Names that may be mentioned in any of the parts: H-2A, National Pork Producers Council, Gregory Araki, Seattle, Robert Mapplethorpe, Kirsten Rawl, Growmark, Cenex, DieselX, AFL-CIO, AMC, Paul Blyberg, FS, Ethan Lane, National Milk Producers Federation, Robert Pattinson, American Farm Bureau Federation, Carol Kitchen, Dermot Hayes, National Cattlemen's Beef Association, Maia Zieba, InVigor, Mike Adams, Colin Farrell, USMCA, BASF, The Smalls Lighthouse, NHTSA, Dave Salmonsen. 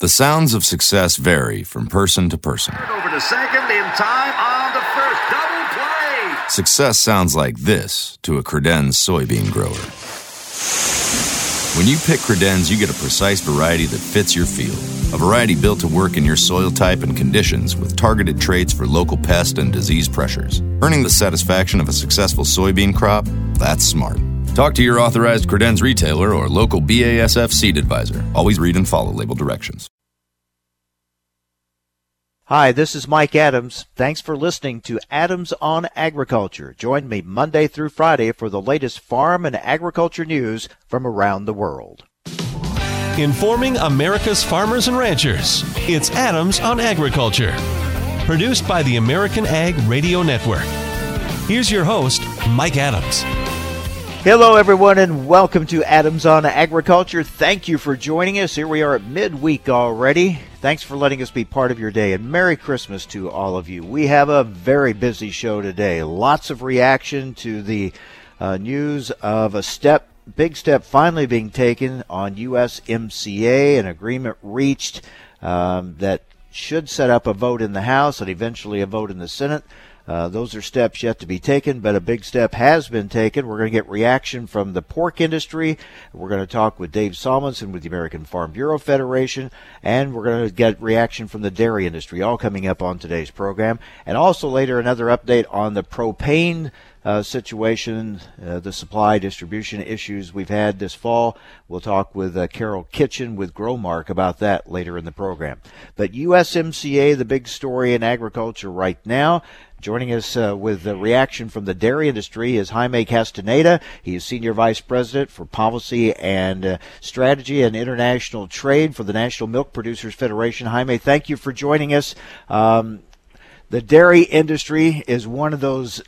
The sounds of success vary from person to person. Over to second in time on the first double play. Success sounds like this to a Credenz soybean grower. When you pick Credenz, you get a precise variety that fits your field. A variety built to work in your soil type and conditions with targeted traits for local pest and disease pressures. Earning the satisfaction of a successful soybean crop? That's smart. Talk to your authorized Credenz retailer or local BASF seed advisor. Always read and follow label directions. Hi, this is Mike Adams. Thanks for listening to Adams on Agriculture. Join me Monday through Friday for the latest farm and agriculture news from around the world. Informing America's farmers and ranchers, it's Adams on Agriculture. Produced by the American Ag Radio Network. Here's your host, Mike Adams. Hello, everyone, and welcome to Adams on Agriculture. Thank you for joining us. Here we are at midweek already. Thanks for letting us be part of your day, and Merry Christmas to all of you. We have a very busy show today. Lots of reaction to the news of a big step finally being taken on USMCA, an agreement reached that should set up a vote in the House and eventually a vote in the Senate. Those are steps yet to be taken, but a big step has been taken. We're going to get reaction from the pork industry. We're going to talk with Dave Salmonsen with the American Farm Bureau Federation, and we're going to get reaction from the dairy industry, all coming up on today's program. And also later, another update on the propane situation, the supply distribution issues we've had this fall. We'll talk with Carol Kitchen with Growmark about that later in the program. But USMCA, the big story in agriculture right now. Joining us with the reaction from the dairy industry is Jaime Castaneda. He is Senior Vice President for Policy and Strategy and International Trade for the National Milk Producers Federation. Jaime, thank you for joining us. The dairy industry is one of those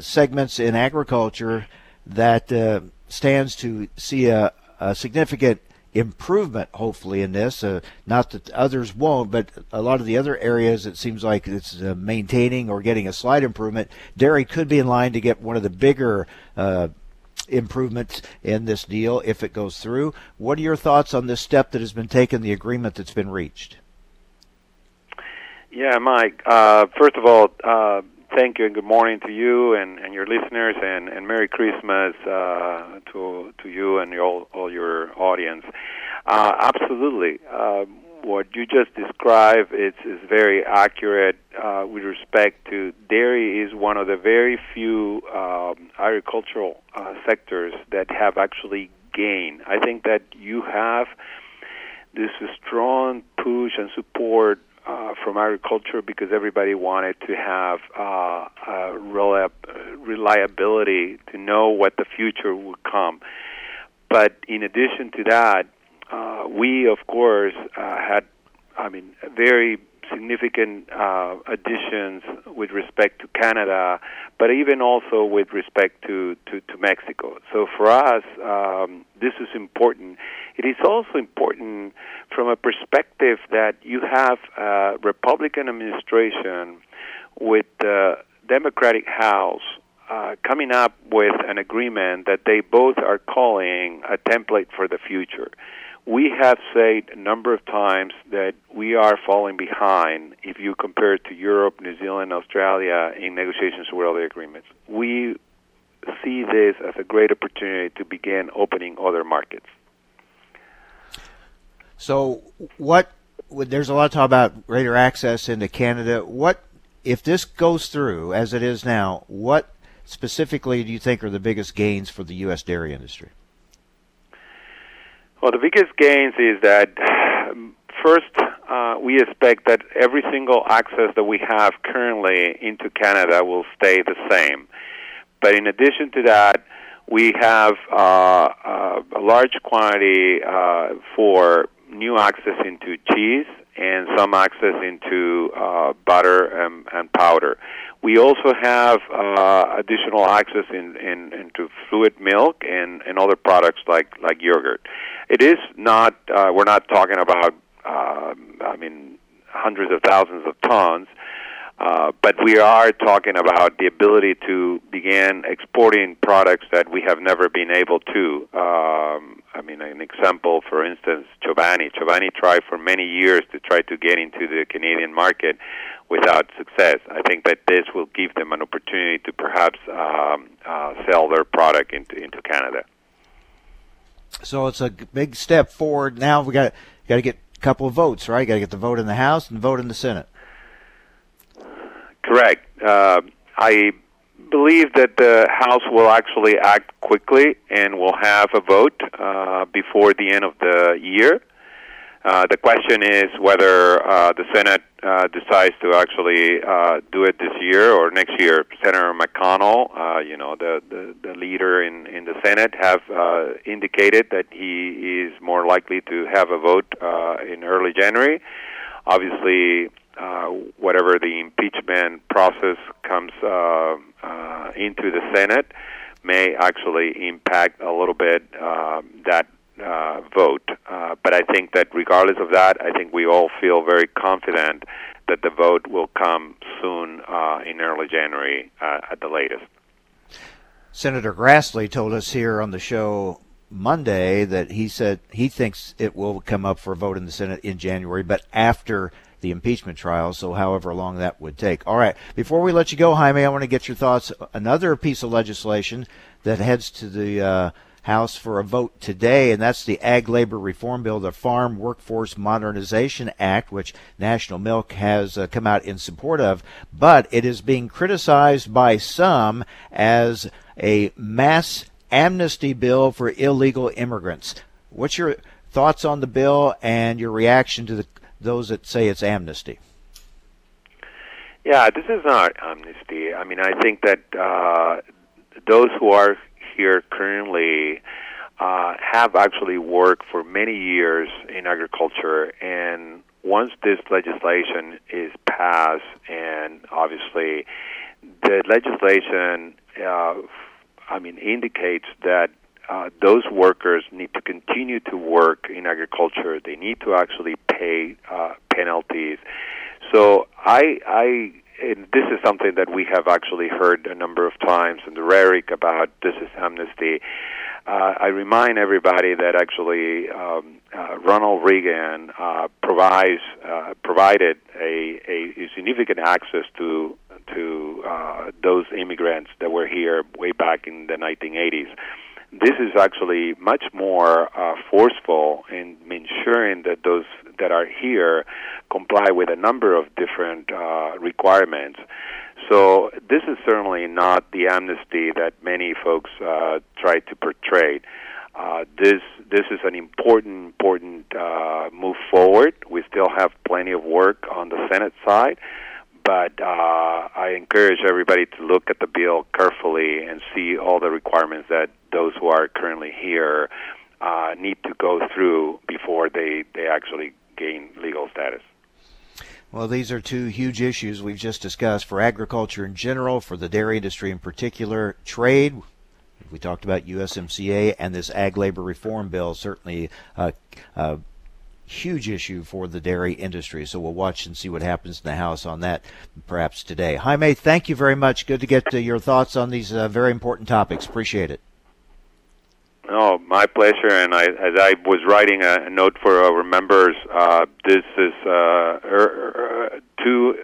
segments in agriculture that stands to see a significant improvement, hopefully, in this. Not that others won't, but a lot of the other areas, it seems like it's maintaining or getting a slight improvement. Dairy could be in line to get one of the bigger improvements in this deal if it goes through. What are your thoughts on this step that has been taken, the agreement that's been reached? Yeah, Mike, first of all, thank you and good morning to you and your listeners, and Merry Christmas to you and all your audience. Absolutely. What you just described is very accurate with respect to dairy is one of the very few agricultural sectors that have actually gained. I think that you have this strong push and support from agriculture because everybody wanted to have reliability to know what the future would come. But in addition to that, we, of course, had very significant additions with respect to Canada, but even also with respect to Mexico. So for us, this is important. It is also important from a perspective that you have a Republican administration with the Democratic House coming up with an agreement that they both are calling a template for the future. We have said a number of times that we are falling behind if you compare it to Europe, New Zealand, Australia in negotiations with other agreements. We see this as a great opportunity to begin opening other markets. So there's a lot of talk about greater access into Canada. What, if this goes through as it is now, what specifically do you think are the biggest gains for the U.S. dairy industry? Well, the biggest gains is that, first, we expect that every single access that we have currently into Canada will stay the same. But in addition to that, we have a large quantity for new access into cheese and some access into butter and powder. We also have additional access into fluid milk and other products like yogurt. It is not we're not talking about hundreds of thousands of tons, but we are talking about the ability to begin exporting products that we have never been able to mean, an example, for instance, Chobani. Chobani tried for many years to try to get into the Canadian market without success. I think that this will give them an opportunity to perhaps sell their product into Canada. So it's a big step forward. Now we got to get a couple of votes, right? Got to get the vote in the House and vote in the Senate. Correct. I believe that the House will actually act quickly and will have a vote before the end of the year. The question is whether the Senate decides to actually do it this year or next year. Senator McConnell, the leader in the Senate, have indicated that he is more likely to have a vote in early January. Obviously, whatever the impeachment process comes into the Senate may actually impact a little bit that vote. But I think that regardless of that, I think we all feel very confident that the vote will come soon in early January at the latest. Senator Grassley told us here on the show Monday that he said he thinks it will come up for a vote in the Senate in January, but after the impeachment trial, so however long that would take. All right, before we let you go, Jaime, I want to get your thoughts. Another piece of legislation that heads to the House for a vote today, and that's the Ag Labor Reform Bill, the Farm Workforce Modernization Act, which National Milk has come out in support of, but it is being criticized by some as a mass amnesty bill for illegal immigrants. What's your thoughts on the bill and your reaction to those that say it's amnesty? Yeah, this is not amnesty. I mean, I think that those who are here currently have actually worked for many years in agriculture, and once this legislation is passed, and obviously the legislation indicates that those workers need to continue to work in agriculture. They need to actually pay penalties. So this is something that we have actually heard a number of times in the rhetoric about this is amnesty. I remind everybody that actually Ronald Reagan provided a significant access to those immigrants that were here way back in the 1980s. This is actually much more forceful in ensuring that those that are here comply with a number of different requirements. So this is certainly not the amnesty that many folks try to portray. This is an important move forward. We still have plenty of work on the Senate side, but I encourage everybody to look at the bill carefully and see all the requirements that those who are currently here need to go through before they actually gain legal status. Well, these are two huge issues we've just discussed for agriculture in general, for the dairy industry in particular, trade. We talked about USMCA and this Ag Labor Reform Bill, certainly huge issue for the dairy industry. So we'll watch and see what happens in the House on that perhaps today. Jaime, thank you very much. Good to get your thoughts on these very important topics. Appreciate it. Oh, my pleasure. And as I was writing a note for our members, this is two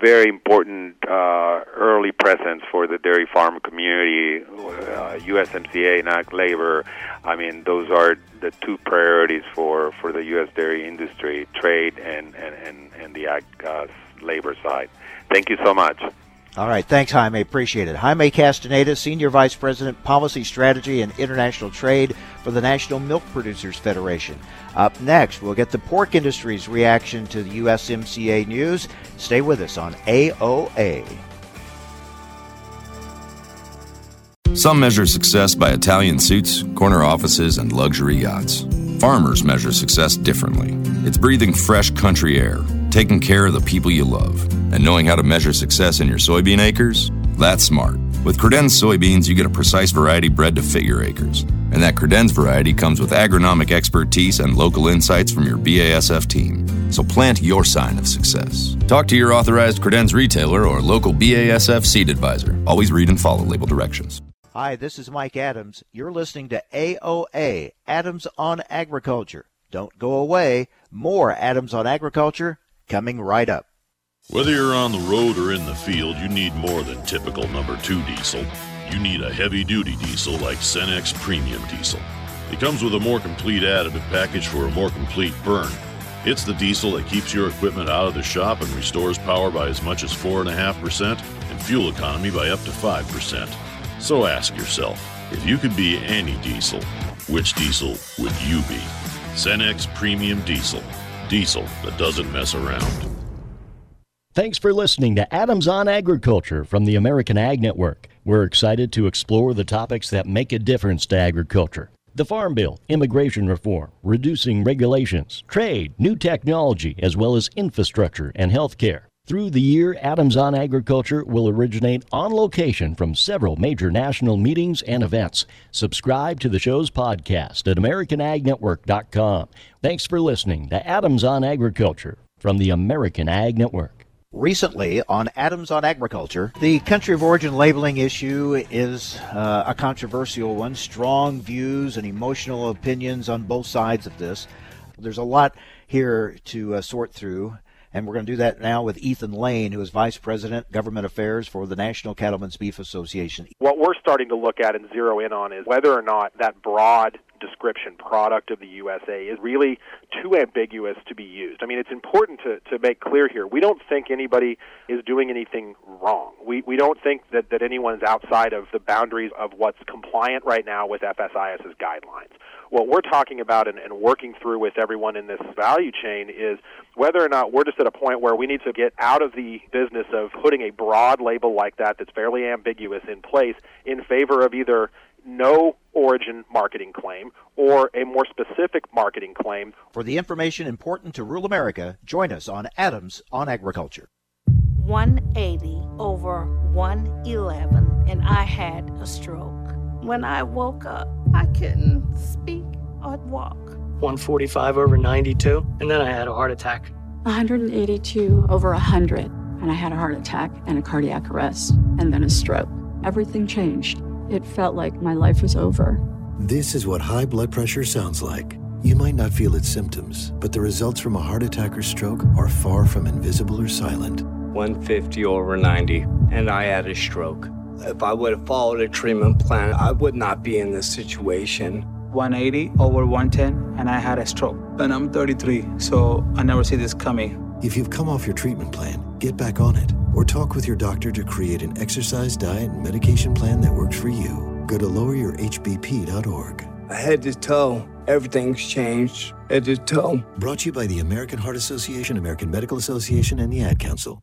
very important early presents for the dairy farm community, USMCA and Ag Labor. I mean, those are the two priorities for the U.S. dairy industry, trade and the Ag Labor side. Thank you so much. All right. Thanks, Jaime. Appreciate it. Jaime Castaneda, Senior Vice President, Policy Strategy and International Trade for the National Milk Producers Federation. Up next, we'll get the pork industry's reaction to the USMCA news. Stay with us on AOA. Some measure success by Italian suits, corner offices, and luxury yachts. Farmers measure success differently. It's breathing fresh country air, taking care of the people you love, and knowing how to measure success in your soybean acres? That's smart. With Credenz soybeans, you get a precise variety bred to fit your acres. And that Credenz variety comes with agronomic expertise and local insights from your BASF team. So plant your sign of success. Talk to your authorized Credenz retailer or local BASF seed advisor. Always read and follow label directions. Hi, this is Mike Adams. You're listening to AOA, Adams on Agriculture. Don't go away. More Adams on Agriculture coming right up. Whether you're on the road or in the field, you need more than typical number 2 diesel. You need a heavy-duty diesel like Cenex Premium Diesel. It comes with a more complete additive package for a more complete burn. It's the diesel that keeps your equipment out of the shop and restores power by as much as 4.5% and fuel economy by up to 5%. So ask yourself, if you could be any diesel, which diesel would you be? Cenex Premium Diesel. Diesel that doesn't mess around. Thanks for listening to Adams on Agriculture from the American Ag Network. We're excited to explore the topics that make a difference to agriculture. The Farm Bill, immigration reform, reducing regulations, trade, new technology, as well as infrastructure and health care. Through the year, Adams on Agriculture will originate on location from several major national meetings and events. Subscribe to the show's podcast at AmericanAgNetwork.com. Thanks for listening to Adams on Agriculture from the American Ag Network. Recently on Adams on Agriculture, the country of origin labeling issue is a controversial one. Strong views and emotional opinions on both sides of this. There's a lot here to sort through, and we're going to do that now with Ethan Lane, who is Vice President, Government Affairs for the National Cattlemen's Beef Association. What we're starting to look at and zero in on is whether or not that broad description, product of the USA, is really too ambiguous to be used. I mean, it's important to make clear here, we don't think anybody is doing anything wrong. We don't think that anyone's outside of the boundaries of what's compliant right now with FSIS's guidelines. What we're talking about and working through with everyone in this value chain is whether or not we're just at a point where we need to get out of the business of putting a broad label like that that's fairly ambiguous in place in favor of either no origin marketing claim or a more specific marketing claim. For the information important to rural America, join us on Adams on Agriculture. 180 over 111, and I had a stroke. When I woke up, I couldn't speak or walk. 145 over 92, and then I had a heart attack. 182 over 100, and I had a heart attack and a cardiac arrest, and then a stroke. Everything changed. It felt like my life was over. This is what high blood pressure sounds like. You might not feel its symptoms, but the results from a heart attack or stroke are far from invisible or silent. 150 over 90, and I had a stroke. If I would have followed a treatment plan, I would not be in this situation. 180 over 110, and I had a stroke. And I'm 33, so I never see this coming. If you've come off your treatment plan, get back on it, or talk with your doctor to create an exercise, diet, and medication plan that works for you. Go to loweryourhbp.org. Head to toe, everything's changed. Head to toe. Brought to you by the American Heart Association, American Medical Association, and the Ad Council.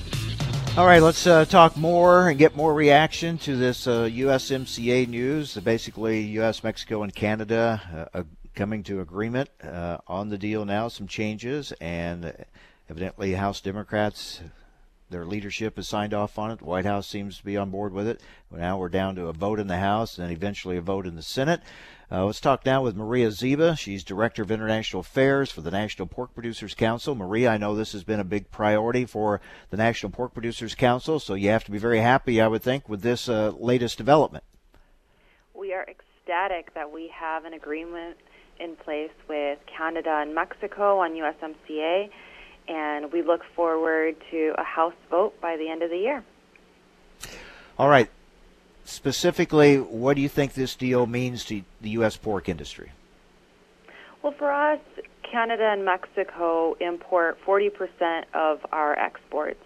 All right, let's talk more and get more reaction to this USMCA news. Basically, U.S., Mexico, and Canada coming to agreement on the deal now, some changes, and evidently House Democrats, their leadership has signed off on it. The White House seems to be on board with it. Now we're down to a vote in the House and then eventually a vote in the Senate. Let's talk now with Maia Zieba. She's Director of International Affairs for the National Pork Producers Council. Maria, I know this has been a big priority for the National Pork Producers Council, so you have to be very happy, I would think, with this latest development. We are ecstatic that we have an agreement in place with Canada and Mexico on USMCA. And we look forward to a House vote by the end of the year. All right. Specifically, what do you think this deal means to the U.S. pork industry? Well, for us, Canada and Mexico import 40% of our exports.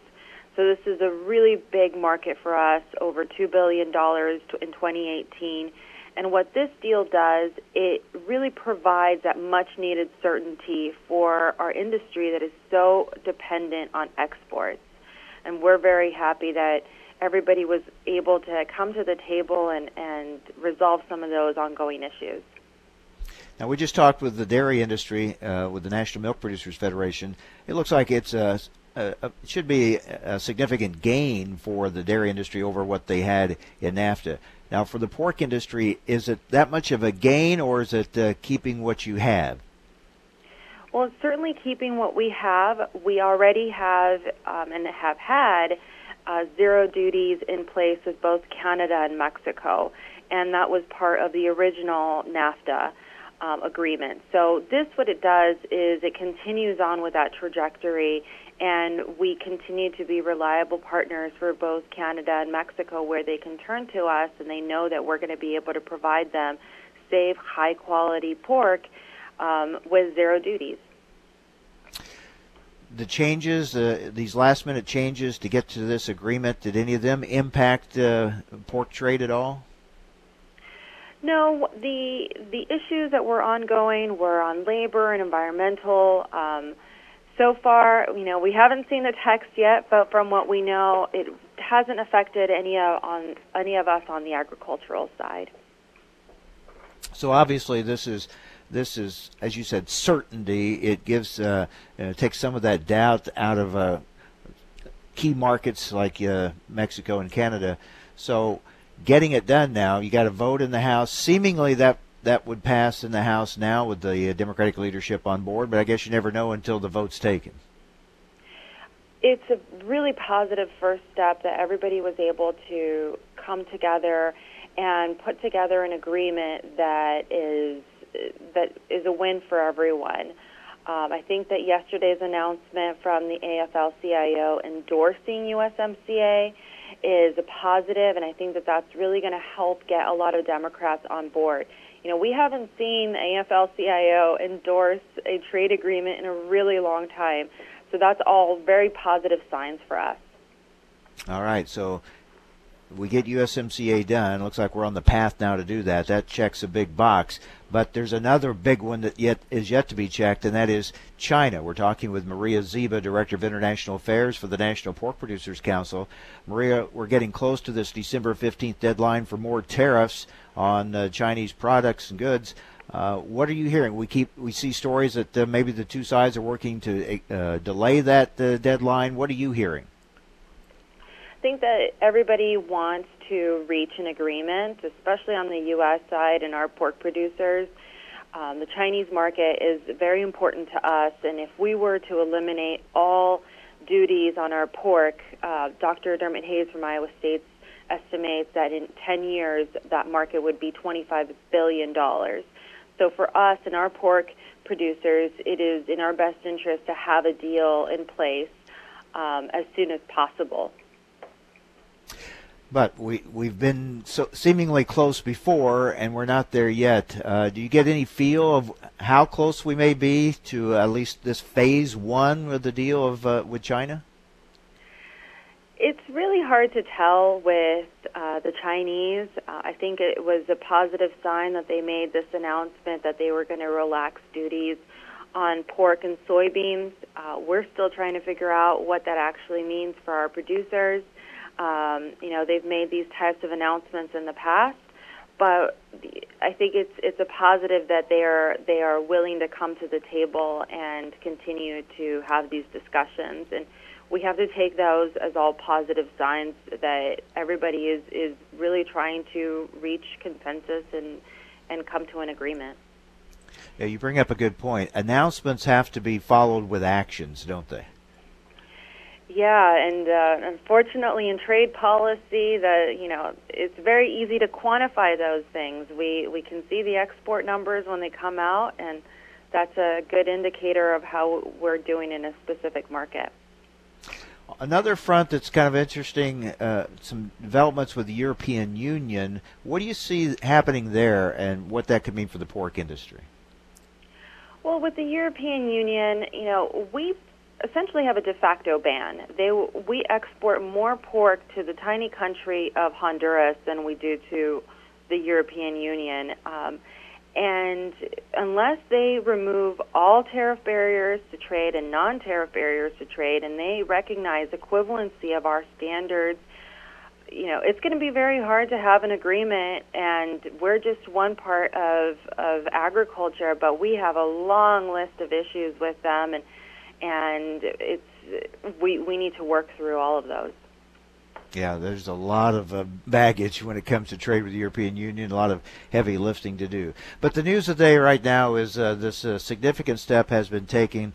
So this is a really big market for us, over $2 billion in 2018. And what this deal does, it really provides that much-needed certainty for our industry that is so dependent on exports. And we're very happy that everybody was able to come to the table and resolve some of those ongoing issues. Now, we just talked with the dairy industry, with the National Milk Producers Federation. It looks like it's it should be a significant gain for the dairy industry over what they had in NAFTA. Now, for the pork industry, is it that much of a gain, or is it keeping what you have? Well, it's certainly keeping what we have. We already have and have had zero duties in place with both Canada and Mexico, and that was part of the original NAFTA agreement. So this, what it does is it continues on with that trajectory, and we continue to be reliable partners for both Canada and Mexico, where they can turn to us and they know that we're going to be able to provide them safe, high-quality pork with zero duties. The changes, these last-minute changes to get to this agreement, did any of them impact pork trade at all? No, the issues that were ongoing were on labor and environmental. So far, you know, we haven't seen the text yet, but from what we know, it hasn't affected any of us on the agricultural side. So obviously, this is, as you said, certainty. It gives takes some of that doubt out of key markets like Mexico and Canada. So getting it done now, you got a vote in the House. Seemingly that would pass in the House now with the Democratic leadership on board, but I guess you never know until the vote's taken. It's a really positive first step that everybody was able to come together and put together an agreement that is a win for everyone. I think that yesterday's announcement from the AFL-CIO endorsing USMCA is a positive, and I think that that's really going to help get a lot of Democrats on board. You know, we haven't seen the AFL-CIO endorse a trade agreement in a really long time, so that's all very positive signs for us. All right, so we get USMCA done. Looks like we're on the path now to do that. That checks a big box. But there's another big one that is yet to be checked, and that is China. We're talking with Maia Zieba, Director of International Affairs for the National Pork Producers Council. Maria, we're getting close to this December 15th deadline for more tariffs on Chinese products and goods. What are you hearing? We see stories that maybe the two sides are working to delay that deadline. What are you hearing? I think that everybody wants to reach an agreement, especially on the U.S. side and our pork producers. The Chinese market is very important to us, and if we were to eliminate all duties on our pork, Dr. Dermot Hayes from Iowa State estimates that in 10 years that market would be $25 billion. So for us and our pork producers, it is in our best interest to have a deal in place as soon as possible. But we've been so seemingly close before, and we're not there yet. Do you get any feel of how close we may be to at least this phase one of the deal with China? It's really hard to tell with the Chinese. I think it was a positive sign that they made this announcement that they were going to relax duties on pork and soybeans. We're still trying to figure out what that actually means for our producers. You know, they've made these types of announcements in the past, but I think it's a positive that they are willing to come to the table and continue to have these discussions. And we have to take those as all positive signs that everybody is really trying to reach consensus and come to an agreement. Yeah, you bring up a good point. Announcements have to be followed with actions, don't they? Yeah, and unfortunately, in trade policy, it's very easy to quantify those things. We can see the export numbers when they come out, and that's a good indicator of how we're doing in a specific market. Another front that's kind of interesting, some developments with the European Union. What do you see happening there, and what that could mean for the pork industry? Well, with the European Union, you know, we essentially have a de facto ban. We export more pork to the tiny country of Honduras than we do to the European Union. And unless they remove all tariff barriers to trade and non-tariff barriers to trade, and they recognize equivalency of our standards you know, it's going to be very hard to have an agreement, and we're just one part of agriculture, but we have a long list of issues with them, and it's we need to work through all of those. Yeah, there's a lot of baggage when it comes to trade with the European Union, a lot of heavy lifting to do. But the news of the day right now is this significant step has been taken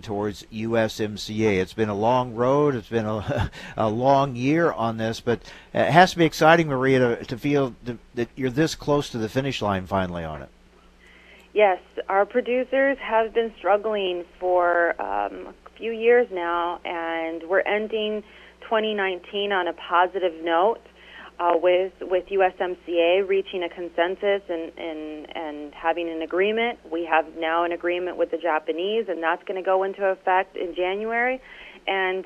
towards USMCA. It's been a long road. It's been a long year on this, but it has to be exciting, Maria, to feel that you're this close to the finish line finally on it. Yes, our producers have been struggling for a few years now, and we're ending 2019 on a positive note with USMCA reaching a consensus and having an agreement. We have now an agreement with the Japanese, and that's going to go into effect in January. And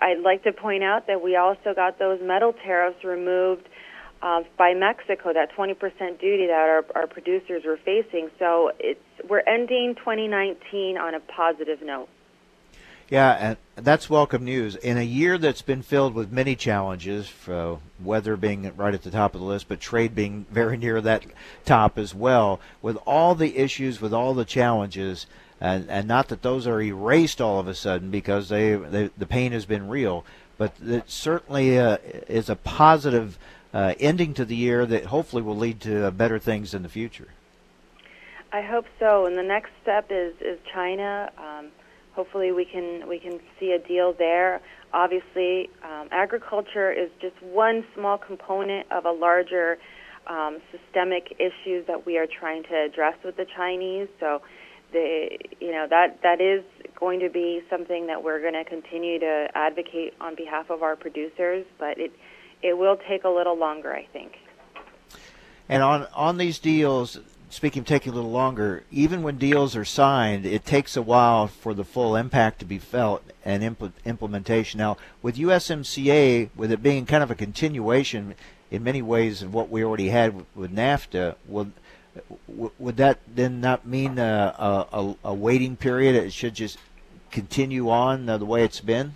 I'd like to point out that we also got those metal tariffs removed by Mexico, that 20% duty that our producers were facing. So we're ending 2019 on a positive note. Yeah, and that's welcome news. In a year that's been filled with many challenges, for weather being right at the top of the list, but trade being very near that top as well, with all the issues, with all the challenges, and not that those are erased all of a sudden because the pain has been real, but it certainly is a positive ending to the year that hopefully will lead to better things in the future. I hope so, and the next step is China. Hopefully we can see a deal there. Obviously, agriculture is just one small component of a larger systemic issue that we are trying to address with the Chinese. So, that is going to be something that we're going to continue to advocate on behalf of our producers, but it will take a little longer, I think. And on these deals, speaking of taking a little longer, even when deals are signed, it takes a while for the full impact to be felt and implementation. Now, with USMCA, with it being kind of a continuation in many ways of what we already had with NAFTA, would that then not mean a waiting period? It should just continue on the way it's been?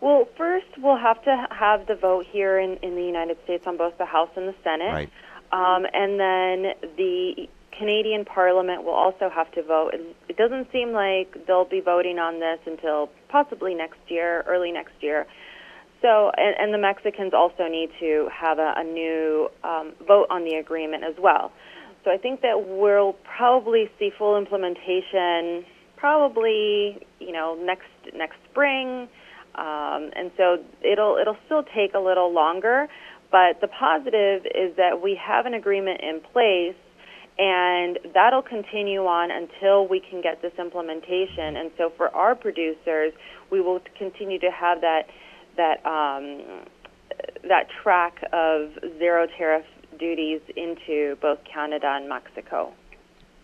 Well, first we'll have to have the vote here in the United States on both the House and the Senate. Right. And then the Canadian Parliament will also have to vote. It doesn't seem like they'll be voting on this until possibly next year, early next year. So, and the Mexicans also need to have a new vote on the agreement as well. So I think that we'll probably see full implementation probably, next spring. And so it'll still take a little longer. But the positive is that we have an agreement in place, and that'll continue on until we can get this implementation. And so for our producers, we will continue to have that track of zero tariff duties into both Canada and Mexico.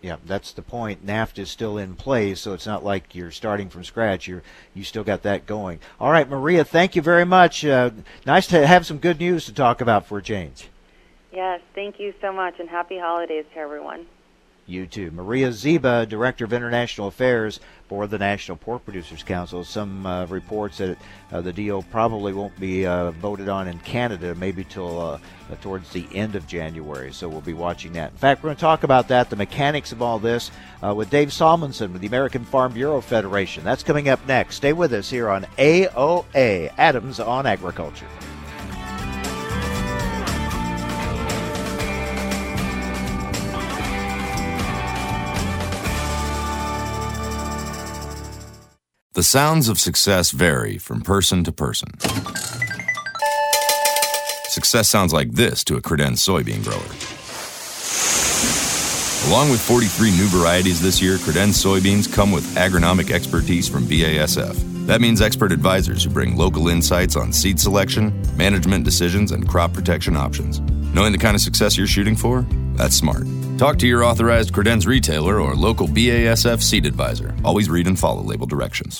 Yeah, that's the point. NAFTA is still in place, so it's not like you're starting from scratch. You still got that going. All right, Maria, thank you very much. Nice to have some good news to talk about for a change. Yes, thank you so much, and happy holidays to everyone. You too. Maia Zieba, Director of International Affairs for the National Pork Producers Council. Some reports that the deal probably won't be voted on in Canada maybe till towards the end of January, so we'll be watching that. In fact, we're going to talk about that, the mechanics of all this, with Dave Salmonsen with the American Farm Bureau Federation. That's coming up next. Stay with us here on AOA, Adams on Agriculture. The sounds of success vary from person to person. Success sounds like this to a Credenz soybean grower. Along with 43 new varieties this year, Credenz soybeans come with agronomic expertise from BASF. That means expert advisors who bring local insights on seed selection, management decisions, and crop protection options. Knowing the kind of success you're shooting for? That's smart. Talk to your authorized Credenz retailer or local BASF seed advisor. Always read and follow label directions.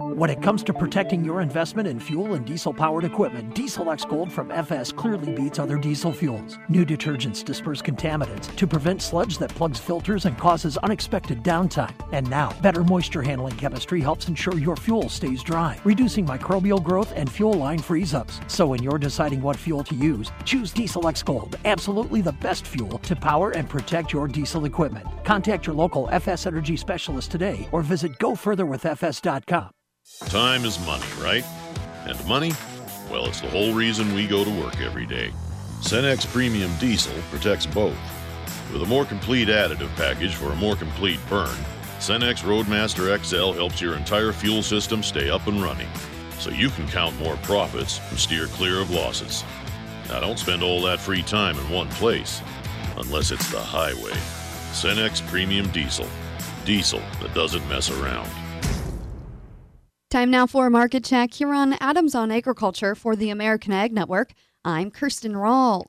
When it comes to protecting your investment in fuel and diesel-powered equipment, DieselX Gold from FS clearly beats other diesel fuels. New detergents disperse contaminants to prevent sludge that plugs filters and causes unexpected downtime. And now, better moisture handling chemistry helps ensure your fuel stays dry, reducing microbial growth and fuel line freeze-ups. So when you're deciding what fuel to use, choose DieselX Gold, absolutely the best fuel to power and protect your diesel equipment. Contact your local FS Energy specialist today or visit gofurtherwithfs.com. Time is money, right? And money? Well, it's the whole reason we go to work every day. Cenex Premium Diesel protects both. With a more complete additive package for a more complete burn, Cenex Roadmaster XL helps your entire fuel system stay up and running, so you can count more profits and steer clear of losses. Now, don't spend all that free time in one place, unless it's the highway. Cenex Premium Diesel. Diesel that doesn't mess around. Time now for a market check here on Adams on Agriculture for the American Ag Network. I'm Kirsten Rawl.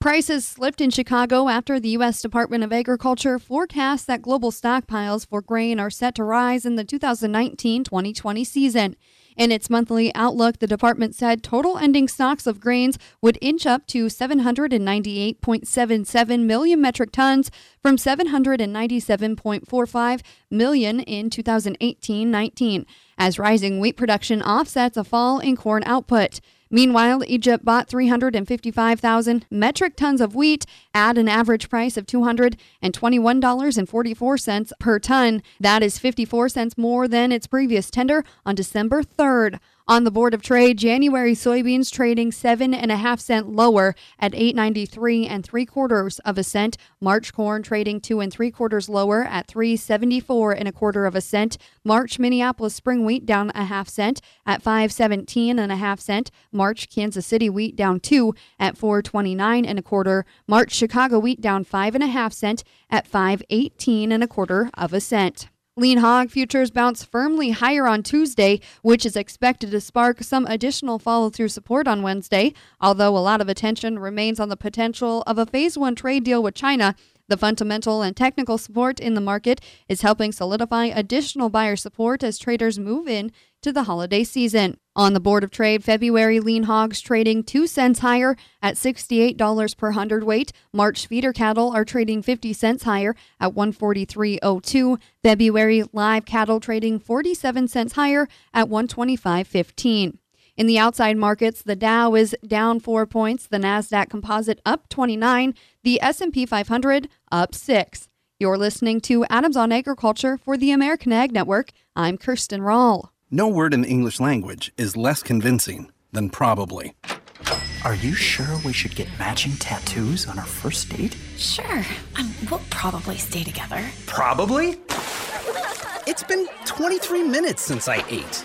Prices slipped in Chicago after the U.S. Department of Agriculture forecasts that global stockpiles for grain are set to rise in the 2019-2020 season. In its monthly outlook, the department said total ending stocks of grains would inch up to 798.77 million metric tons from 797.45 million in 2018-19. As rising wheat production offsets a fall in corn output. Meanwhile, Egypt bought 355,000 metric tons of wheat at an average price of $221.44 per ton. That is 54 cents more than its previous tender on December 3rd. On the Board of Trade, January soybeans trading 7.5 cents lower at $8.93 3/4 cents. March corn trading 2 3/4 cents lower at $3.74 1/4 cents. March Minneapolis spring wheat down 0.5 cents at $5.17 1/2 cents. March Kansas City wheat down 2 at $4.29 1/4. March Chicago wheat down 5.5 cents at $5.18 1/4 cents. Lean hog futures bounce firmly higher on Tuesday, which is expected to spark some additional follow-through support on Wednesday. Although a lot of attention remains on the potential of a Phase 1 trade deal with China, the fundamental and technical support in the market is helping solidify additional buyer support as traders move in to the holiday season. On the Board of Trade, February lean hogs trading 2 cents higher at $68 per hundredweight. March feeder cattle are trading 50 cents higher at $143.02. February live cattle trading 47 cents higher at $125.15. In the outside markets, the Dow is down 4 points, the Nasdaq Composite up 29, the S&P 500 up 6. You're listening to Adams on Agriculture for the American Ag Network. I'm Kirsten Rawl. No word in the English language is less convincing than probably. Are you sure we should get matching tattoos on our first date? Sure. We'll probably stay together. Probably? It's been 23 minutes since I ate.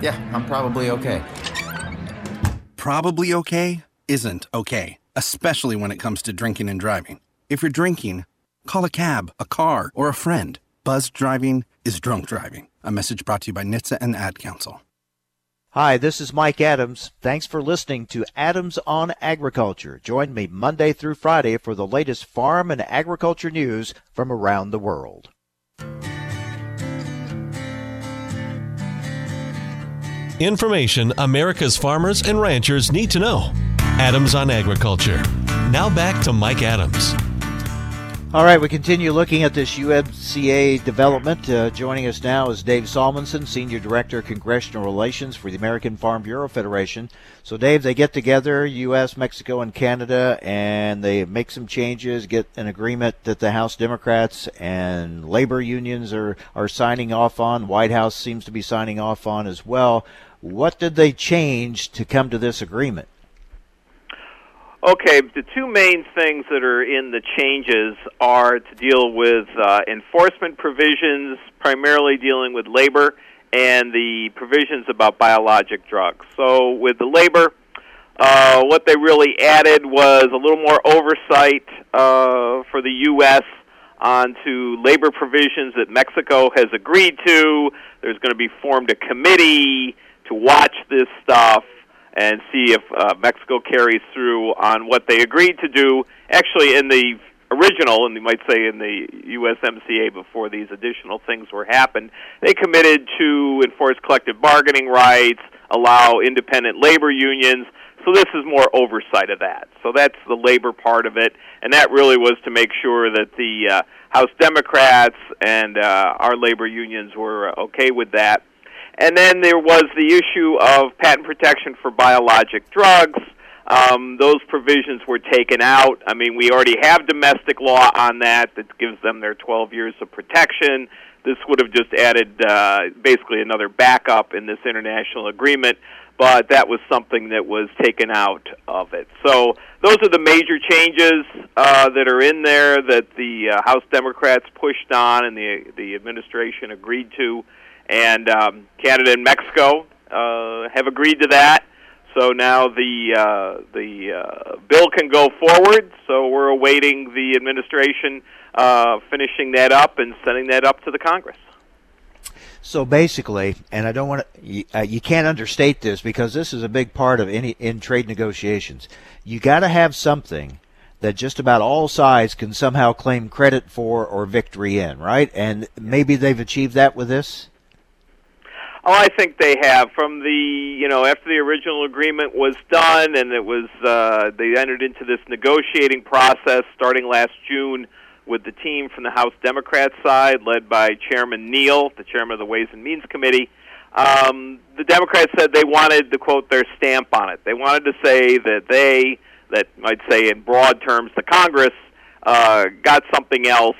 Yeah, I'm probably okay. Probably okay isn't okay, especially when it comes to drinking and driving. If you're drinking, call a cab, a car, or a friend. Buzzed driving is drunk driving. A message brought to you by NHTSA and the Ad Council. Hi, this is Mike Adams. Thanks for listening to Adams on Agriculture. Join me Monday through Friday for the latest farm and agriculture news from around the world. Information America's farmers and ranchers need to know. Adams on Agriculture. Now back to Mike Adams. All right, we continue looking at this USMCA development. Joining us now is Dave Salmonsen, Senior Director, Congressional Relations for the American Farm Bureau Federation. So, Dave, they get together, U.S., Mexico, and Canada, and they make some changes, get an agreement that the House Democrats and labor unions are signing off on. White House seems to be signing off on as well. What did they change to come to this agreement? Okay, the two main things that are in the changes are to deal with enforcement provisions, primarily dealing with labor and the provisions about biologic drugs. So with the labor, what they really added was a little more oversight for the U.S. onto labor provisions that Mexico has agreed to. There's going to be formed a committee to watch this stuff and see if Mexico carries through on what they agreed to do. Actually, in the original, and you might say in the USMCA before these additional things were happened, they committed to enforce collective bargaining rights, allow independent labor unions. So this is more oversight of that. So that's the labor part of it, and that really was to make sure that the House Democrats and our labor unions were okay with that. And then there was the issue of patent protection for biologic drugs. Those provisions were taken out. I mean, we already have domestic law on that that gives them their 12 years of protection. This would have just added basically another backup in this international agreement, but that was something that was taken out of it. So those are the major changes that are in there that the House Democrats pushed on and the administration agreed to. And Canada and Mexico have agreed to that. So now the bill can go forward. So we're awaiting the administration finishing that up and sending that up to the Congress. So basically, and I don't want to, you can't understate this because this is a big part of any in trade negotiations. You got to have something that just about all sides can somehow claim credit for or victory in, right? And maybe they've achieved that with this. Oh, I think they have. From the, after the original agreement was done and it was, they entered into this negotiating process starting last June with the team from the House Democrat side led by Chairman Neal, the chairman of the Ways and Means Committee. The Democrats said they wanted to, quote, their stamp on it. They wanted to say that I'd say in broad terms, the Congress got something else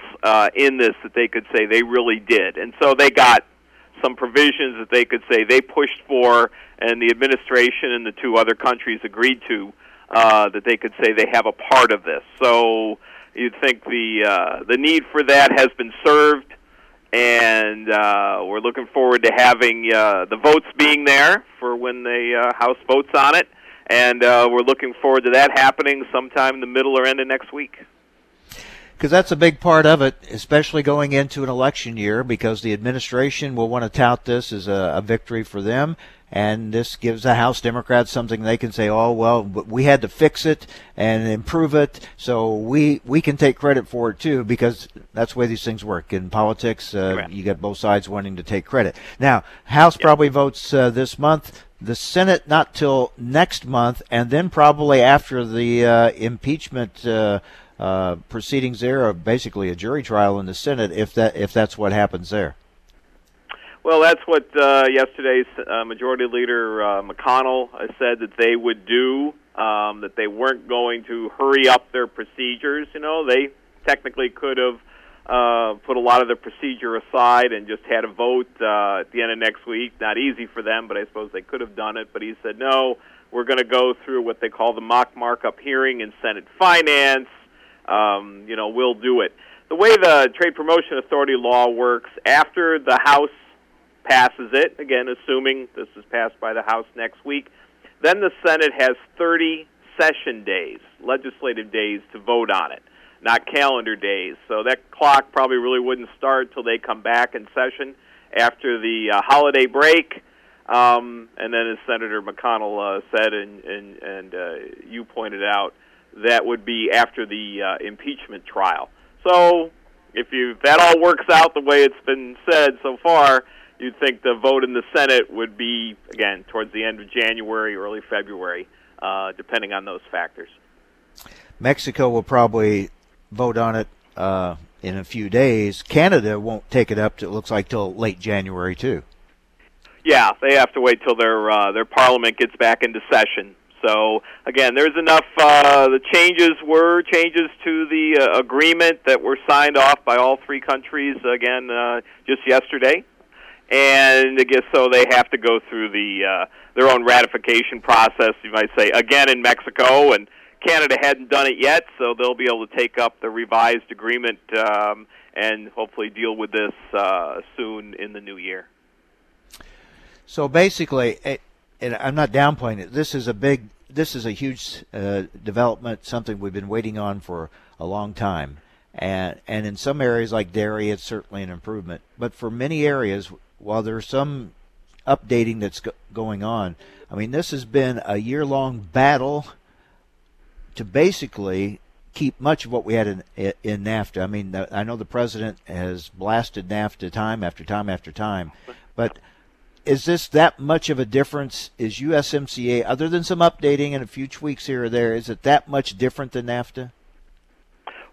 in this that they could say they really did. And so they got some provisions that they could say they pushed for and the administration and the two other countries agreed to that they could say they have a part of this. So you'd think the need for that has been served, and we're looking forward to having the votes being there for when the House votes on it, and we're looking forward to that happening sometime in the middle or end of next week. Because that's a big part of it, especially going into an election year, because the administration will want to tout this as a victory for them, and this gives the House Democrats something they can say, oh, well, we had to fix it and improve it, so we can take credit for it too, because that's the way these things work. In politics, you got both sides wanting to take credit. Now, House probably votes this month. The Senate not till next month, and then probably after the impeachment proceedings there are basically a jury trial in the Senate if that's what happens there. Well, that's what yesterday's Majority Leader McConnell said that they would do, that they weren't going to hurry up their procedures. They technically could have put a lot of the procedure aside and just had a vote at the end of next week. Not easy for them, but I suppose they could have done it. But he said, no, we're going to go through what they call the mock markup hearing in Senate Finance. We'll do it. The way the Trade Promotion Authority law works, after the House passes it, again, assuming this is passed by the House next week, then the Senate has 30 session days, legislative days, to vote on it, not calendar days. So that clock probably really wouldn't start till they come back in session after the holiday break. And then as Senator McConnell said and you pointed out, that would be after the impeachment trial. So if that all works out the way it's been said so far, you'd think the vote in the Senate would be, again, towards the end of January, early February, depending on those factors. Mexico will probably vote on it in a few days. Canada won't take it up, it looks like, till late January, too. Yeah, they have to wait till their parliament gets back into session. So, again, there's enough, the changes were changes to the agreement that were signed off by all three countries, again, just yesterday. And I guess so they have to go through their own ratification process, you might say, again in Mexico. And Canada hadn't done it yet, so they'll be able to take up the revised agreement and hopefully deal with this soon in the new year. So basically, and I'm not downplaying it, this is a huge development, something we've been waiting on for a long time. And in some areas like dairy, it's certainly an improvement. But for many areas, while there's some updating that's going on, I mean, this has been a year-long battle to basically keep much of what we had in NAFTA. I mean, I know the president has blasted NAFTA time after time after time, but is this that much of a difference? Is USMCA, other than some updating and a few tweaks here or there, is it that much different than NAFTA?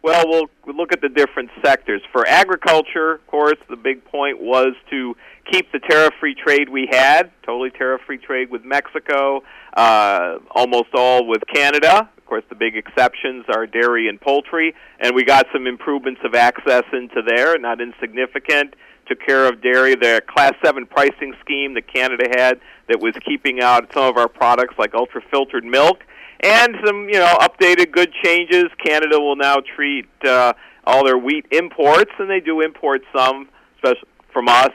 Well, we'll look at the different sectors. For agriculture, of course, the big point was to keep the tariff-free trade we had, totally tariff-free trade with Mexico, almost all with Canada. Of course, the big exceptions are dairy and poultry, and we got some improvements of access into there, not insignificant. Took care of dairy, the Class 7 pricing scheme that Canada had that was keeping out some of our products like ultra-filtered milk. And some, you know, updated good changes. Canada will now treat all their wheat imports, and they do import some, especially from us,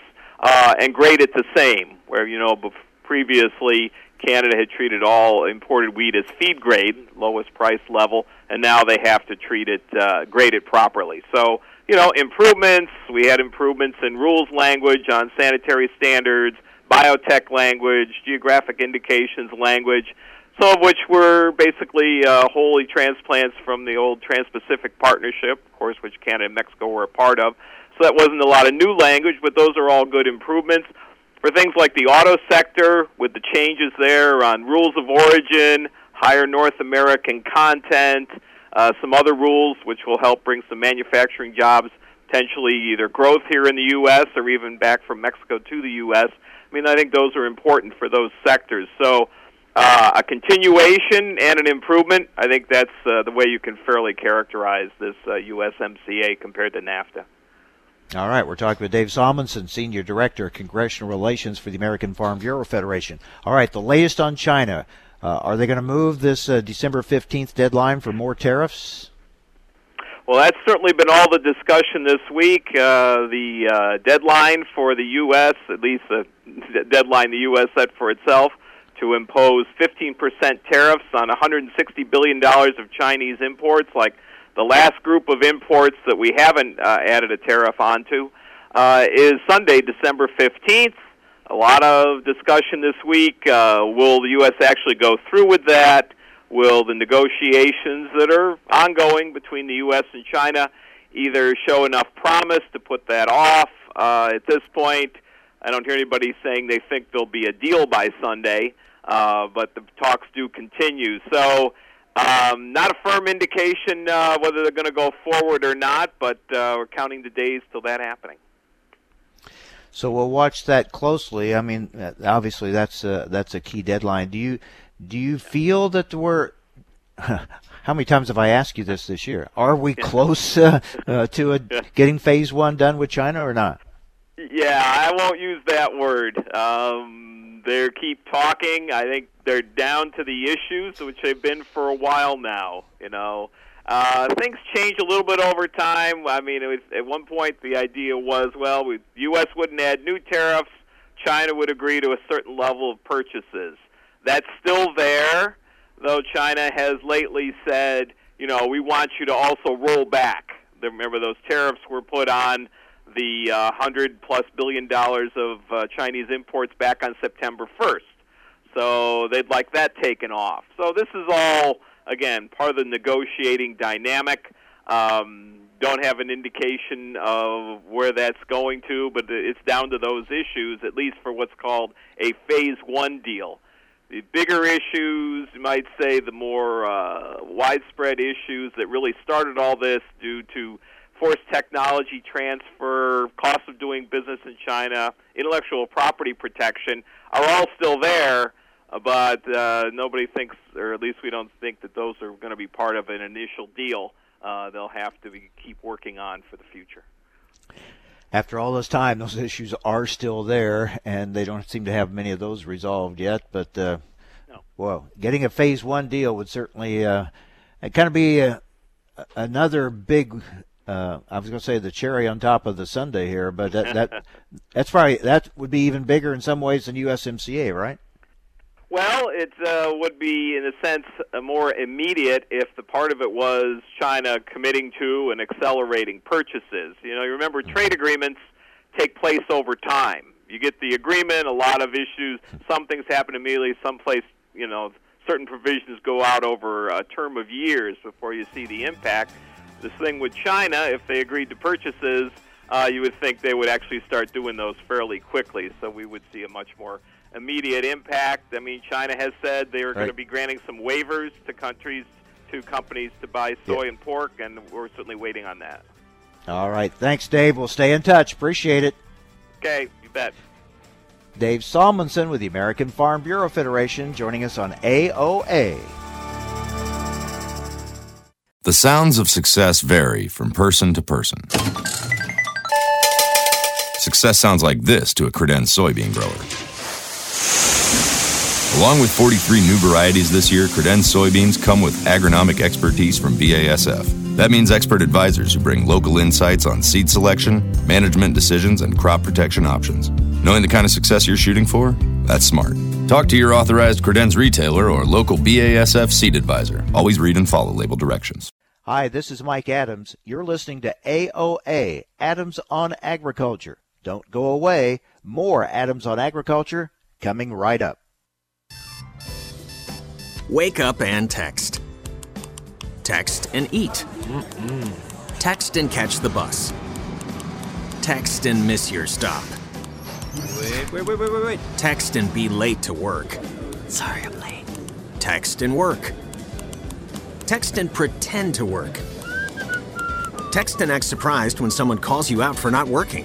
and grade it the same, where, you know, previously Canada had treated all imported wheat as feed grade, lowest price level, and now they have to treat it, grade it properly. So, you know, improvements. We had improvements in rules language on sanitary standards, biotech language, geographic indications language, some of which were basically wholly transplants from the old Trans-Pacific Partnership, of course, which Canada and Mexico were a part of. So that wasn't a lot of new language, but those are all good improvements. For things like the auto sector, with the changes there on rules of origin, higher North American content, some other rules which will help bring some manufacturing jobs, potentially either growth here in the U.S. or even back from Mexico to the U.S. I mean, I think those are important for those sectors. So a continuation and an improvement, I think that's the way you can fairly characterize this USMCA compared to NAFTA. All right, we're talking with Dave Salmonsen, Senior Director, Congressional Relations for the American Farm Bureau Federation. All right, the latest on China. Are they going to move this December 15th deadline for more tariffs? Well, that's certainly been all the discussion this week. The deadline for the U.S., at least the deadline the U.S. set for itself, to impose 15% tariffs on $160 billion of Chinese imports, like the last group of imports that we haven't added a tariff onto, is Sunday, December 15th. A lot of discussion this week. Will the U.S. actually go through with that? Will the negotiations that are ongoing between the U.S. and China either show enough promise to put that off? At this point, I don't hear anybody saying they think there'll be a deal by Sunday. But the talks do continue. So not a firm indication whether they're going to go forward or not, but we're counting the days till that happening. So we'll watch that closely. I mean, obviously that's a key deadline. Do you feel that we're – how many times have I asked you this year? Are we close to getting Phase 1 done with China or not? Yeah, I won't use that word. They keep talking. I think they're down to the issues, which they've been for a while now. You know, things change a little bit over time. I mean, it was, at one point the idea was, well, the U.S. wouldn't add new tariffs. China would agree to a certain level of purchases. That's still there, though China has lately said, you know, we want you to also roll back. Remember, those tariffs were put on the $100+ billion of Chinese imports back on September 1st. So they'd like that taken off. So this is all, again, part of the negotiating dynamic. Don't have an indication of where that's going to, but it's down to those issues, at least for what's called a Phase 1 deal. The bigger issues, you might say, the more widespread issues that really started all this due to forced technology transfer, cost of doing business in China, intellectual property protection are all still there, but nobody thinks, or at least we don't think, that those are going to be part of an initial deal they'll have to keep working on for the future. After all this time, those issues are still there, and they don't seem to have many of those resolved yet, but no. Well, getting a Phase 1 deal would certainly kind of be another big I was going to say the cherry on top of the sundae here, but that's probably, that would be even bigger in some ways than USMCA, right? Well, it would be, in a sense, more immediate if the part of it was China committing to and accelerating purchases. You know, you remember trade agreements take place over time. You get the agreement, a lot of issues, some things happen immediately, someplace, you know, certain provisions go out over a term of years before you see the impact. This thing with China, if they agreed to purchases, you would think they would actually start doing those fairly quickly, so we would see a much more immediate impact. I mean, China has said they are going to be granting some waivers to countries, to companies to buy soy and pork, and we're certainly waiting on that. All right. Thanks, Dave. We'll stay in touch. Appreciate it. Okay. You bet. Dave Salmonsen with the American Farm Bureau Federation joining us on AOA. The sounds of success vary from person to person. Success sounds like this to a Credenz soybean grower. Along with 43 new varieties this year, Credenz soybeans come with agronomic expertise from BASF. That means expert advisors who bring local insights on seed selection, management decisions, and crop protection options. Knowing the kind of success you're shooting for? That's smart. Talk to your authorized Credenz retailer or local BASF seed advisor. Always read and follow label directions. Hi, this is Mike Adams. You're listening to AOA, Adams on Agriculture. Don't go away. More Adams on Agriculture coming right up. Wake up and text. Text and eat. Mm-mm. Text and catch the bus. Text and miss your stop. Wait. Text and be late to work. Sorry, I'm late. Text and work. Text and pretend to work. Text and act surprised when someone calls you out for not working.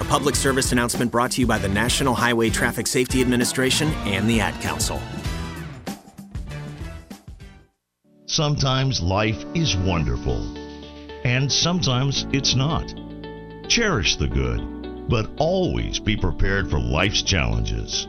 A public service announcement brought to you by the National Highway Traffic Safety Administration and the Ad Council. Sometimes life is wonderful, and sometimes it's not. Cherish the good, but always be prepared for life's challenges.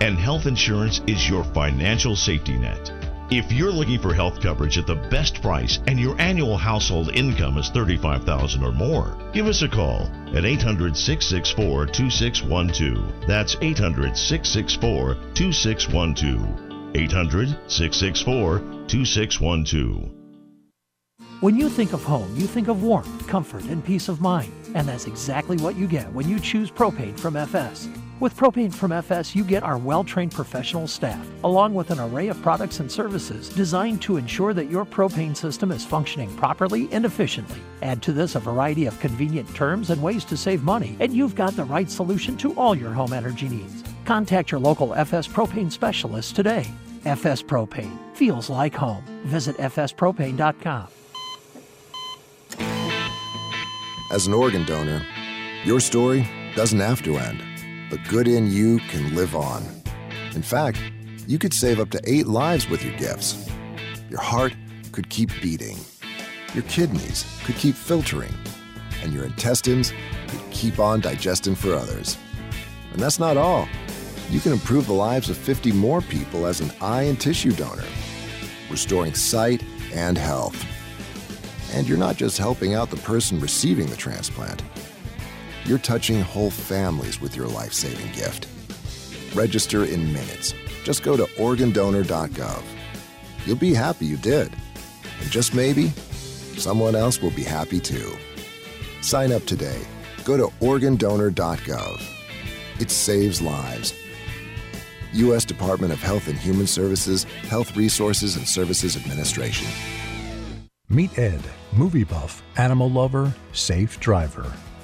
and health insurance is your financial safety net. If you're looking for health coverage at the best price and your annual household income is $35,000 or more, give us a call at 800-664-2612. That's 800-664-2612. 800-664-2612. When you think of home, you think of warmth, comfort, and peace of mind. And that's exactly what you get when you choose propane from FS. With propane from FS, you get our well-trained professional staff, along with an array of products and services designed to ensure that your propane system is functioning properly and efficiently. Add to this a variety of convenient terms and ways to save money, and you've got the right solution to all your home energy needs. Contact your local FS propane specialist today. FS Propane. Feels like home. Visit fspropane.com. As an organ donor, your story doesn't have to end. The good in you can live on. In fact, you could save up to 8 lives with your gifts. Your heart could keep beating. Your kidneys could keep filtering. And your intestines could keep on digesting for others. And that's not all. You can improve the lives of 50 more people as an eye and tissue donor, restoring sight and health. And you're not just helping out the person receiving the transplant. You're touching whole families with your life-saving gift. Register in minutes. Just go to organdonor.gov. You'll be happy you did. And just maybe, someone else will be happy too. Sign up today. Go to organdonor.gov. It saves lives. U.S. Department of Health and Human Services, Health Resources and Services Administration. Meet Ed, movie buff, animal lover, safe driver.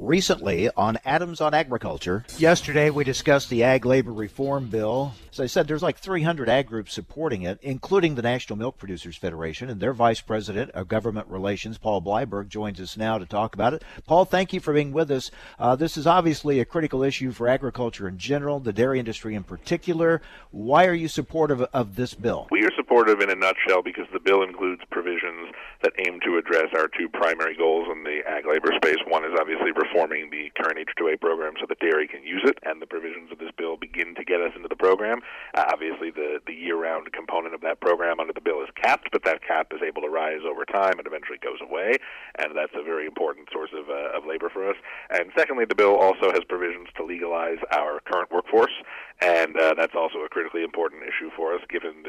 Recently on Adams on Agriculture. Yesterday we discussed the Ag Labor Reform Bill. As I said, there's like 300 ag groups supporting it, including the National Milk Producers Federation, and their Vice President of Government Relations, Paul Blyberg, joins us now to talk about it. Paul, thank you for being with us. This is obviously a critical issue for agriculture in general, the dairy industry in particular. Why are you supportive of this bill? We are supportive in a nutshell because the bill includes provisions that aim to address our two primary goals in the ag labor space. One is obviously reforming the current H-2A program so that dairy can use it, and the provisions of this bill begin to get us into the program. Obviously, the year-round component of that program under the bill is capped, but that cap is able to rise over time and eventually goes away, and that's a very important source of labor for us. And secondly, the bill also has provisions to legalize our current workforce, and that's also a critically important issue for us given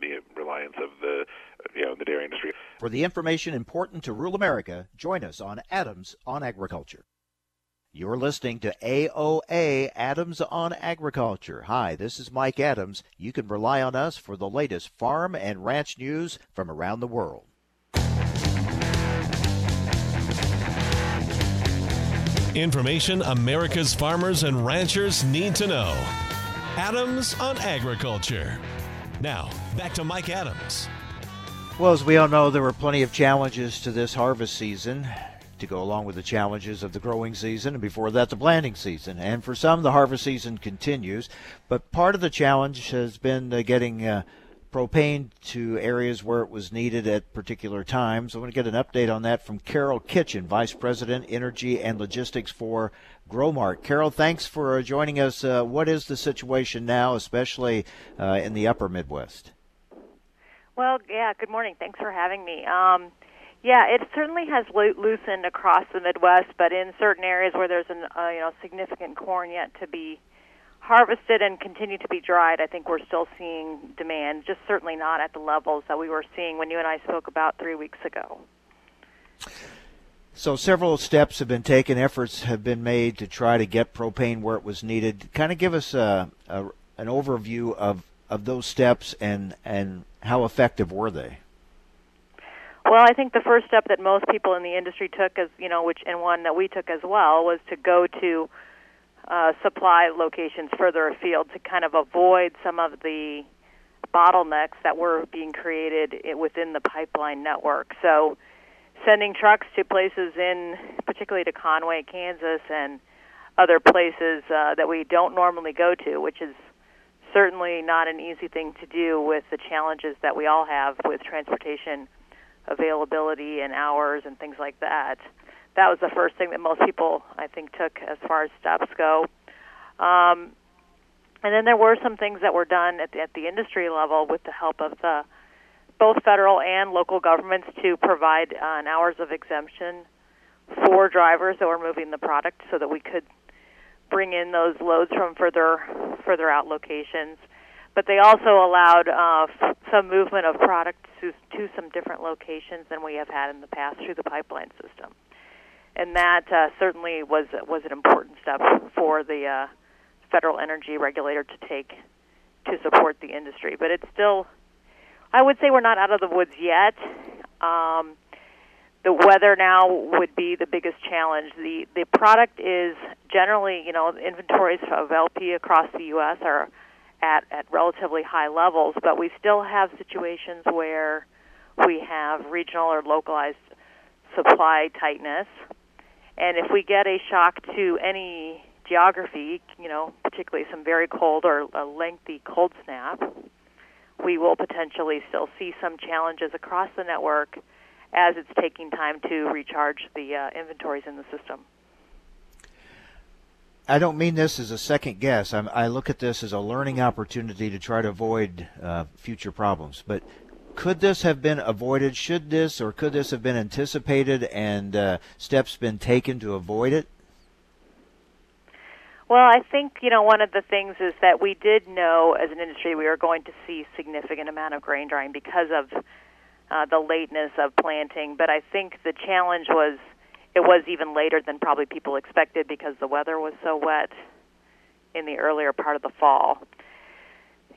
the reliance of the dairy industry. For the information important to rural America, join us on Adams on Agriculture. You're listening to AOA, Adams on Agriculture. Hi, this is Mike Adams. You can rely on us for the latest farm and ranch news from around the world. Information America's farmers and ranchers need to know. Adams on Agriculture. Now, back to Mike Adams. Well, as we all know, there were plenty of challenges to this harvest season, to go along with the challenges of the growing season, and before that the planting season, and for some the harvest season continues. But part of the challenge has been getting propane to areas where it was needed at particular times. So I want to get an update on that from Carol Kitchen, Vice President, Energy and Logistics for Growmark. Carol, thanks for joining us. What is the situation now, especially in the upper Midwest? Well, yeah, good morning. Thanks for having me. Yeah, it certainly has loosened across the Midwest, but in certain areas where there's significant corn yet to be harvested and continue to be dried, I think we're still seeing demand, just certainly not at the levels that we were seeing when you and I spoke about 3 weeks ago. So several steps have been taken, efforts have been made to try to get propane where it was needed. Kind of give us an overview of those steps and how effective were they? Well, I think the first step that most people in the industry took, and one that we took as well, was to go to supply locations further afield to kind of avoid some of the bottlenecks that were being created within the pipeline network. So sending trucks to places particularly to Conway, Kansas, and other places that we don't normally go to, which is certainly not an easy thing to do with the challenges that we all have with transportation availability and hours and things like that. That was the first thing that most people, I think, took as far as steps go. And then there were some things that were done at the industry level with the help of both federal and local governments to provide an hours of exemption for drivers that were moving the product so that we could bring in those loads from further out locations. But they also allowed some movement of product to some different locations than we have had in the past through the pipeline system. And that certainly was an important step for the Federal Energy Regulator to take to support the industry. But it's still, I would say we're not out of the woods yet. The weather now would be the biggest challenge. The product is generally, inventories of LP across the U.S. are at relatively high levels, but we still have situations where we have regional or localized supply tightness. And if we get a shock to any geography, particularly some very cold or a lengthy cold snap, we will potentially still see some challenges across the network as it's taking time to recharge the inventories in the system. I don't mean this as a second guess. I look at this as a learning opportunity to try to avoid future problems. But could this have been avoided? Should this, or could this have been anticipated and steps been taken to avoid it? Well, I think, you know, one of the things is that we did know as an industry we were going to see significant amount of grain drying because of the lateness of planting. But I think the challenge was it was even later than probably people expected because the weather was so wet in the earlier part of the fall.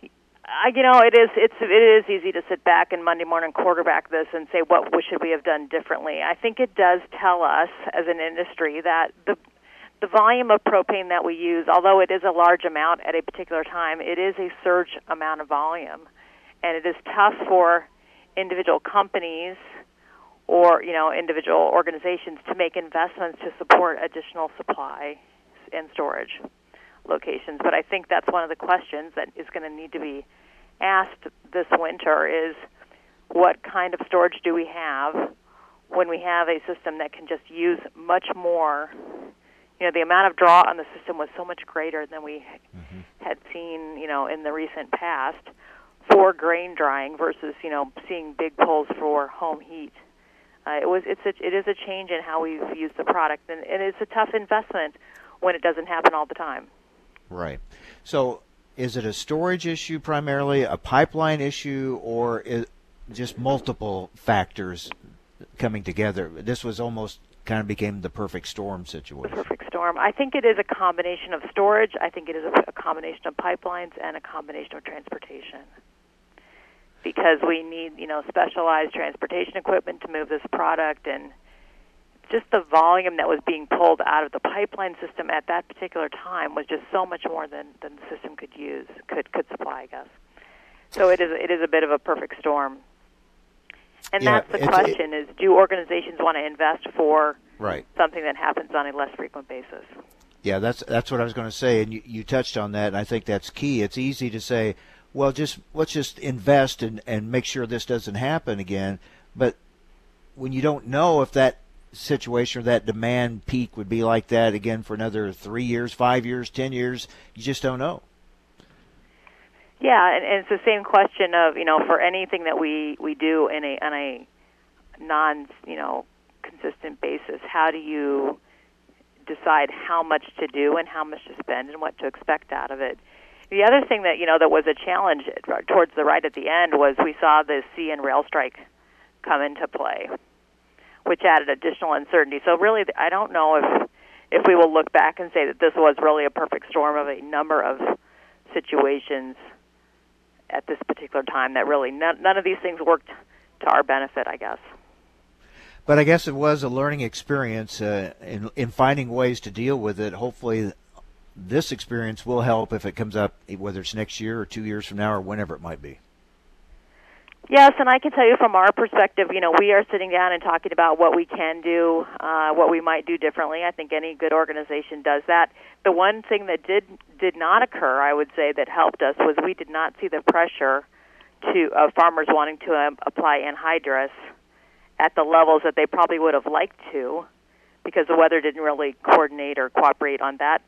You know, it is easy to sit back and Monday morning quarterback this and say, what should we have done differently? I think it does tell us as an industry that the volume of propane that we use, although it is a large amount at a particular time, it is a surge amount of volume. And it is tough for individual companies or, you know, individual organizations to make investments to support additional supply and storage locations. But I think that's one of the questions that is going to need to be asked this winter is what kind of storage do we have when we have a system that can just use much more. You know, the amount of draw on the system was so much greater than we had seen, you know, in the recent past for grain drying versus, you know, seeing big pulls for home heat. It is a change in how we've used the product, and it's a tough investment when it doesn't happen all the time. Right. So is it a storage issue primarily, a pipeline issue, or is just multiple factors coming together? This was almost kind of became the perfect storm situation. The perfect storm. I think it is a combination of storage. I think it is a combination of pipelines and a combination of transportation, because we need, you know, specialized transportation equipment to move this product, and just the volume that was being pulled out of the pipeline system at that particular time was just so much more than the system could supply, I guess. So it is a bit of a perfect storm. And yeah, that's the question is, do organizations want to invest for something that happens on a less frequent basis? Yeah, that's what I was going to say, and you touched on that, and I think that's key. It's easy to say, well, let's just invest and make sure this doesn't happen again. But when you don't know if that situation or that demand peak would be like that again for another 3 years, 5 years, 10 years, you just don't know. Yeah, and it's the same question of, you know, for anything that we do on a non, you know, consistent basis, how do you decide how much to do and how much to spend and what to expect out of it? The other thing that, you know, that was a challenge towards the right at the end was we saw the CN Rail strike come into play, which added additional uncertainty. So really, I don't know if we will look back and say that this was really a perfect storm of a number of situations at this particular time, that really none of these things worked to our benefit, I guess. But I guess it was a learning experience in finding ways to deal with it. Hopefully this experience will help if it comes up, whether it's next year or 2 years from now or whenever it might be. Yes, and I can tell you from our perspective, you know, we are sitting down and talking about what we can do, what we might do differently. I think any good organization does that. The one thing that did not occur, I would say, that helped us was we did not see the pressure of farmers wanting to apply anhydrous at the levels that they probably would have liked to, because the weather didn't really coordinate or cooperate on that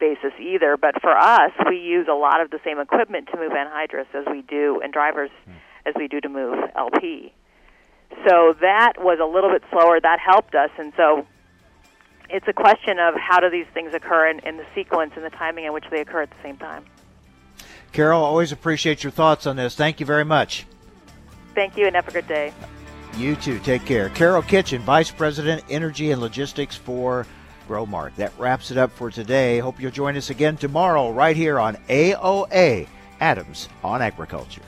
basis either. But for us, we use a lot of the same equipment to move anhydrous as we do, and drivers as we do to move LP. So that was a little bit slower. That helped us. And so it's a question of how do these things occur in the sequence and the timing in which they occur at the same time. Carol, always appreciate your thoughts on this. Thank you very much. Thank you, and have a good day. You too. Take care. Carol Kitchen, Vice President, Energy and Logistics for Growmark. That wraps it up for today. Hope you'll join us again tomorrow right here on AOA, Adams on Agriculture.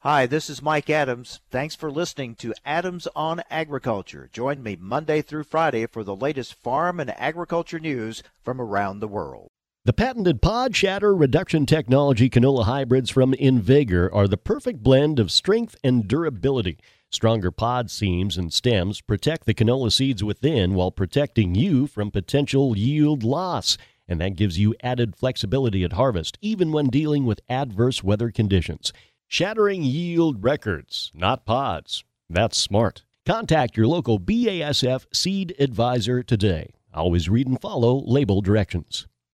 Hi, this is Mike Adams. Thanks for listening to Adams on Agriculture. Join me Monday through Friday for the latest farm and agriculture news from around the world. The patented pod shatter reduction technology canola hybrids from InVigor are the perfect blend of strength and durability. Stronger pod seams and stems protect the canola seeds within while protecting you from potential yield loss, and that gives you added flexibility at harvest, even when dealing with adverse weather conditions. Shattering yield records, not pods. That's smart. Contact your local BASF seed advisor today. Always read and follow label directions.